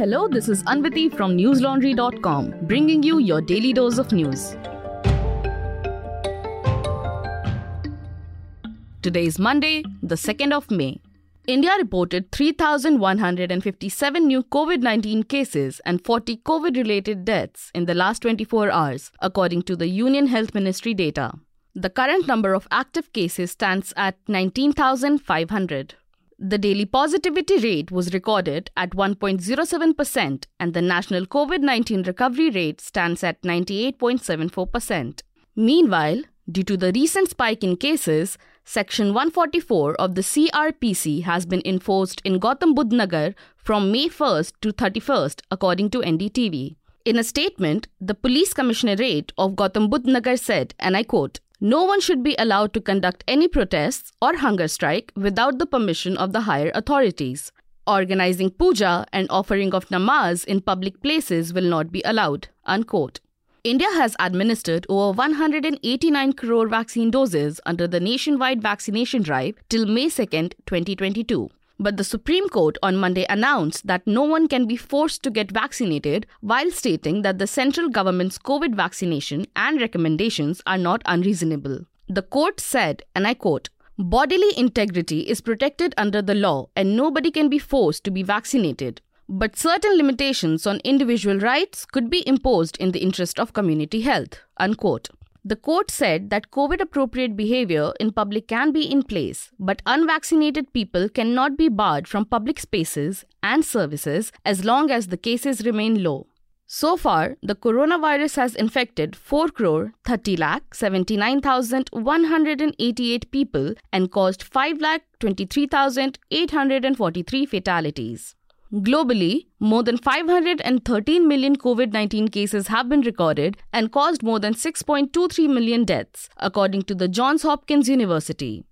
Hello, this is Anviti from NewsLaundry.com, bringing you your daily dose of news. Today is Monday, the 2nd of May. India reported 3,157 new COVID-19 cases and 40 COVID-related deaths in the last 24 hours, according to the Union Health Ministry data. The current number of active cases stands at 19,500. The daily positivity rate was recorded at 1.07% and the national COVID-19 recovery rate stands at 98.74%. Meanwhile, due to the recent spike in cases, Section 144 of the CrPC has been enforced in Gautam Budh Nagar from May 1st to 31st, according to NDTV. In a statement, the Police Commissionerate of Gautam Budh Nagar said, and I quote, "No one should be allowed to conduct any protests or hunger strike without the permission of the higher authorities. Organizing puja and offering of namaz in public places will not be allowed," unquote. India has administered over 189 crore vaccine doses under the nationwide vaccination drive till May 2, 2022. But the Supreme Court on Monday announced that no one can be forced to get vaccinated while stating that the central government's COVID vaccination and recommendations are not unreasonable. The court said, and I quote, "Bodily integrity is protected under the law and nobody can be forced to be vaccinated. But certain limitations on individual rights could be imposed in the interest of community health," unquote. The court said that COVID-appropriate behavior in public can be in place, but unvaccinated people cannot be barred from public spaces and services as long as the cases remain low. So far, the coronavirus has infected 4,30,79,188 people and caused 5,23,843 fatalities. Globally, more than 513 million COVID-19 cases have been recorded and caused more than 6.23 million deaths, according to the Johns Hopkins University.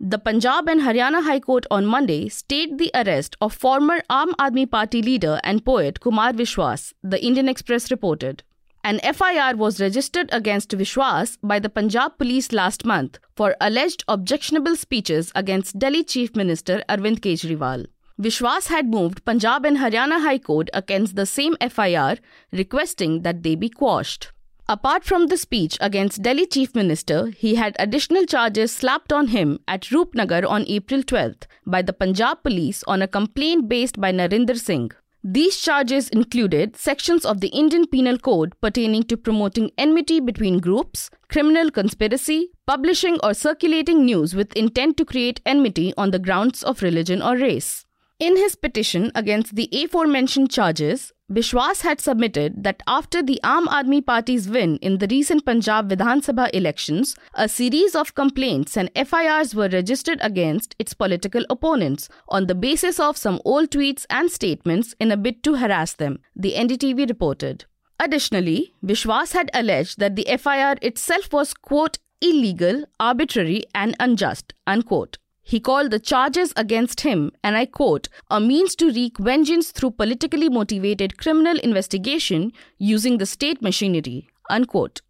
The Punjab and Haryana High Court on Monday stayed the arrest of former Aam Aadmi Party leader and poet Kumar Vishwas, the Indian Express reported. An FIR was registered against Vishwas by the Punjab police last month for alleged objectionable speeches against Delhi Chief Minister Arvind Kejriwal. Vishwas had moved Punjab and Haryana High Court against the same FIR, requesting that they be quashed. Apart from the speech against Delhi Chief Minister, he had additional charges slapped on him at Rupnagar on April 12th by the Punjab police on a complaint based by Narendra Singh. These charges included sections of the Indian Penal Code pertaining to promoting enmity between groups, criminal conspiracy, publishing or circulating news with intent to create enmity on the grounds of religion or race. In his petition against the aforementioned charges, Vishwas had submitted that after the Aam Aadmi Party's win in the recent Punjab Vidhan Sabha elections, a series of complaints and FIRs were registered against its political opponents on the basis of some old tweets and statements in a bid to harass them, the NDTV reported. Additionally, Vishwas had alleged that the FIR itself was, quote, "illegal, arbitrary and unjust," unquote. He called the charges against him, and I quote, "a means to wreak vengeance through politically motivated criminal investigation using the state machinery," unquote.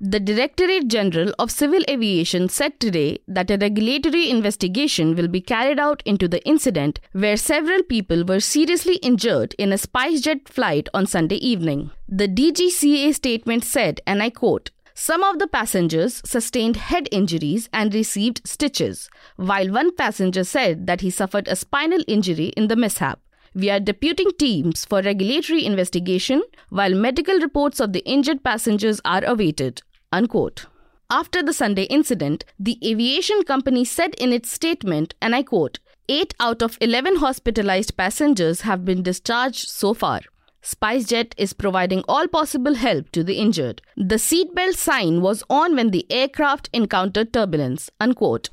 The Directorate General of Civil Aviation said today that a regulatory investigation will be carried out into the incident where several people were seriously injured in a SpiceJet flight on Sunday evening. The DGCA statement said, and I quote, "Some of the passengers sustained head injuries and received stitches, while one passenger said that he suffered a spinal injury in the mishap. We are deputing teams for regulatory investigation while medical reports of the injured passengers are awaited," unquote. After the Sunday incident, the aviation company said in its statement, and I quote, "8 out of 11 hospitalized passengers have been discharged so far. SpiceJet is providing all possible help to the injured. The seatbelt sign was on when the aircraft encountered turbulence," unquote.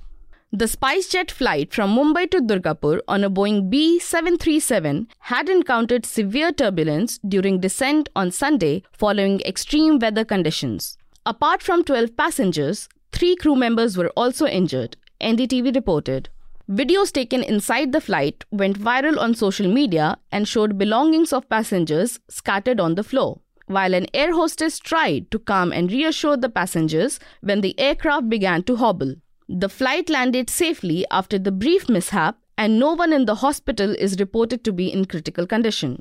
The SpiceJet flight from Mumbai to Durgapur on a Boeing B737 had encountered severe turbulence during descent on Sunday following extreme weather conditions. Apart from 12 passengers, 3 crew members were also injured, NDTV reported. Videos taken inside the flight went viral on social media and showed belongings of passengers scattered on the floor, while an air hostess tried to calm and reassure the passengers when the aircraft began to hobble. The flight landed safely after the brief mishap and no one in the hospital is reported to be in critical condition.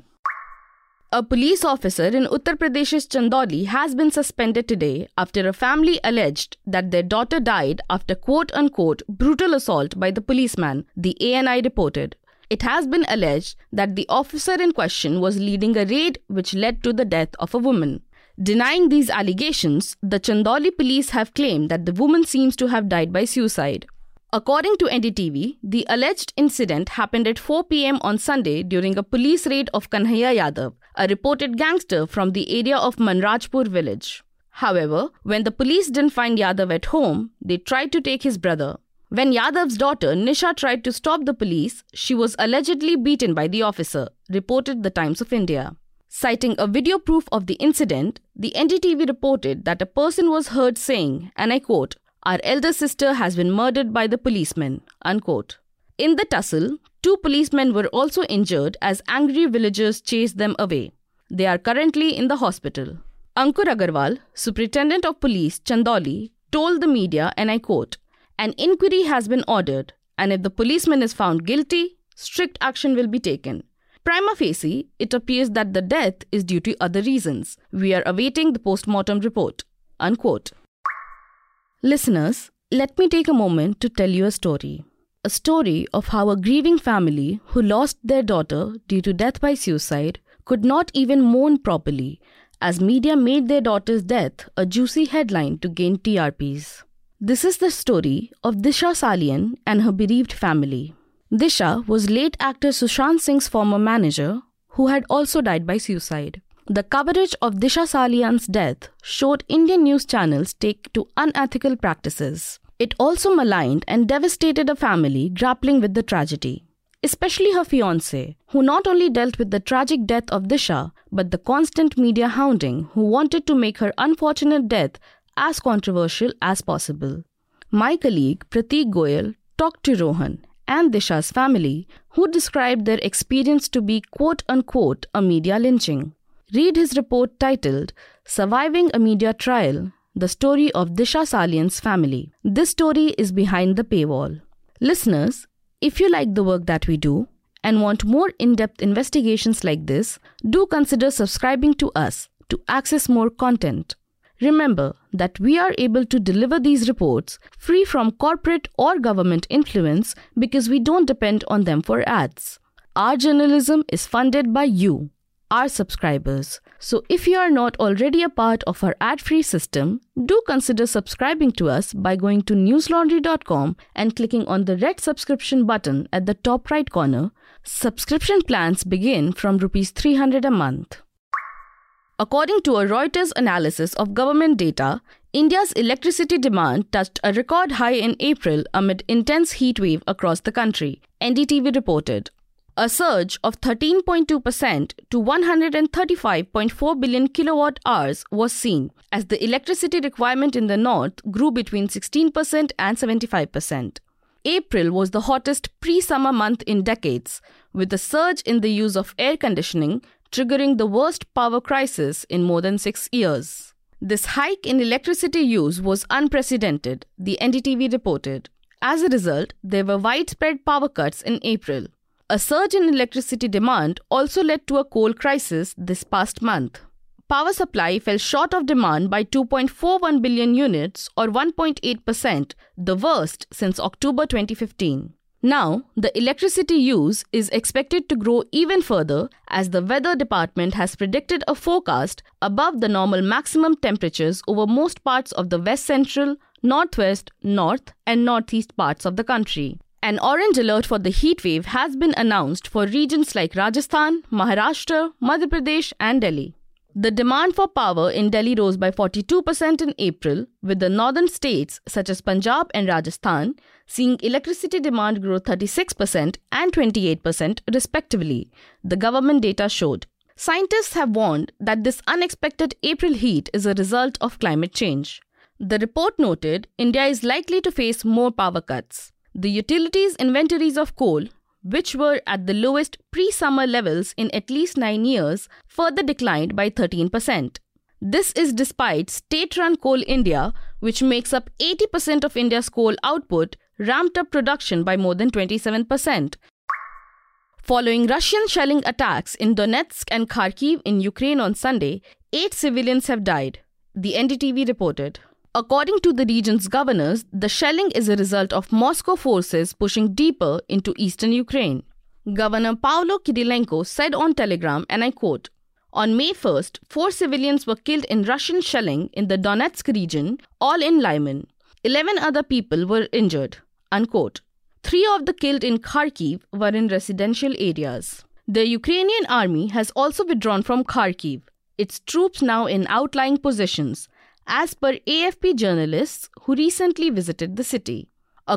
A police officer in Uttar Pradesh's Chandoli has been suspended today after a family alleged that their daughter died after quote-unquote brutal assault by the policeman, the ANI reported. It has been alleged that the officer in question was leading a raid which led to the death of a woman. Denying these allegations, the Chandoli police have claimed that the woman seems to have died by suicide. According to NDTV, the alleged incident happened at 4 p.m. on Sunday during a police raid of Kanhaiya Yadav, a reported gangster from the area of Manrajpur village. However, when the police didn't find Yadav at home, they tried to take his brother. When Yadav's daughter Nisha tried to stop the police, she was allegedly beaten by the officer, reported the Times of India. Citing a video proof of the incident, the NDTV reported that a person was heard saying, and I quote, "Our elder sister has been murdered by the policemen," unquote. In the tussle, two policemen were also injured as angry villagers chased them away. They are currently in the hospital. Ankur Agarwal, Superintendent of Police, Chandoli, told the media, and I quote, "An inquiry has been ordered, and if the policeman is found guilty, strict action will be taken. Prima facie, it appears that the death is due to other reasons. We are awaiting the post-mortem report," unquote. Listeners, let me take a moment to tell you a story. A story of how a grieving family who lost their daughter due to death by suicide could not even mourn properly as media made their daughter's death a juicy headline to gain TRPs. This is the story of Disha Salian and her bereaved family. Disha was late actor Sushant Singh's former manager who had also died by suicide. The coverage of Disha Salian's death showed Indian news channels take to unethical practices. It also maligned and devastated a family grappling with the tragedy, especially her fiancé, who not only dealt with the tragic death of Disha, but the constant media hounding who wanted to make her unfortunate death as controversial as possible. My colleague Pratik Goyal talked to Rohan and Disha's family, who described their experience to be quote-unquote a media lynching. Read his report titled, "Surviving a Media Trial, The Story of Disha Salian's Family." This story is behind the paywall. Listeners, if you like the work that we do and want more in-depth investigations like this, do consider subscribing to us to access more content. Remember that we are able to deliver these reports free from corporate or government influence because we don't depend on them for ads. Our journalism is funded by you, our subscribers. So if you are not already a part of our ad-free system, do consider subscribing to us by going to newslaundry.com and clicking on the red subscription button at the top right corner. Subscription plans begin from Rs. 300 a month. According to a Reuters analysis of government data, India's electricity demand touched a record high in April amid intense heatwave across the country, NDTV reported. A surge of 13.2% to 135.4 billion kilowatt hours was seen as the electricity requirement in the north grew between 16% and 75%. April was the hottest pre-summer month in decades, with a surge in the use of air conditioning triggering the worst power crisis in more than 6 years. This hike in electricity use was unprecedented, the NDTV reported. As a result, there were widespread power cuts in April. A surge in electricity demand also led to a coal crisis this past month. Power supply fell short of demand by 2.41 billion units or 1.8%, the worst since October 2015. Now, the electricity use is expected to grow even further as the weather department has predicted a forecast above the normal maximum temperatures over most parts of the west central, northwest, north and northeast parts of the country. An orange alert for the heatwave has been announced for regions like Rajasthan, Maharashtra, Madhya Pradesh and Delhi. The demand for power in Delhi rose by 42% in April, with the northern states such as Punjab and Rajasthan seeing electricity demand grow 36% and 28% respectively, the government data showed. Scientists have warned that this unexpected April heat is a result of climate change. The report noted India is likely to face more power cuts. The utilities' inventories of coal, which were at the lowest pre-summer levels in at least 9 years, further declined by 13%. This is despite state-run Coal India, which makes up 80% of India's coal output, ramped up production by more than 27%, Following Russian shelling attacks in Donetsk and Kharkiv in Ukraine on Sunday, 8 civilians have died, the NDTV reported. According to the region's governors, the shelling is a result of Moscow forces pushing deeper into eastern Ukraine. Governor Paolo Kirilenko said on Telegram, and I quote, "On May 1st, 4 civilians were killed in Russian shelling in the Donetsk region, all in Lyman. 11 other people were injured," unquote. 3 of the killed in Kharkiv were in residential areas. The Ukrainian army has also withdrawn from Kharkiv, its troops now in outlying positions, as per AFP journalists who recently visited the city.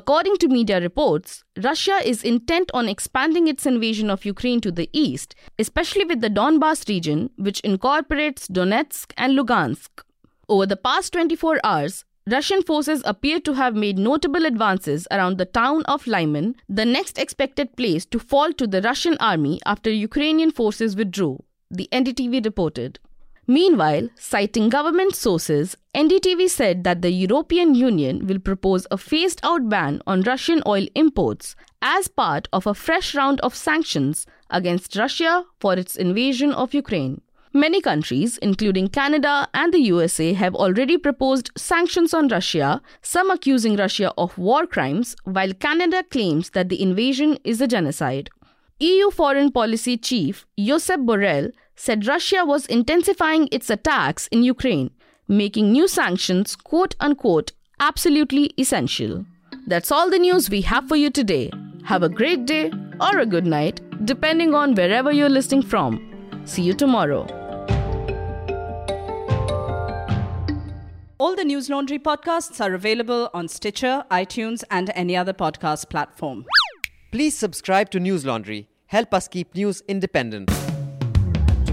According to media reports, Russia is intent on expanding its invasion of Ukraine to the east, especially with the Donbas region, which incorporates Donetsk and Lugansk. Over the past 24 hours, Russian forces appear to have made notable advances around the town of Lyman, the next expected place to fall to the Russian army after Ukrainian forces withdrew, the NDTV reported. Meanwhile, citing government sources, NDTV said that the European Union will propose a phased-out ban on Russian oil imports as part of a fresh round of sanctions against Russia for its invasion of Ukraine. Many countries, including Canada and the USA, have already proposed sanctions on Russia, some accusing Russia of war crimes, while Canada claims that the invasion is a genocide. EU Foreign Policy Chief Josep Borrell said Russia was intensifying its attacks in Ukraine, making new sanctions, quote-unquote, absolutely essential. That's all the news we have for you today. Have a great day or a good night, depending on wherever you're listening from. See you tomorrow. All the News Laundry podcasts are available on Stitcher, iTunes, and any other podcast platform. Please subscribe to News Laundry. Help us keep news independent. To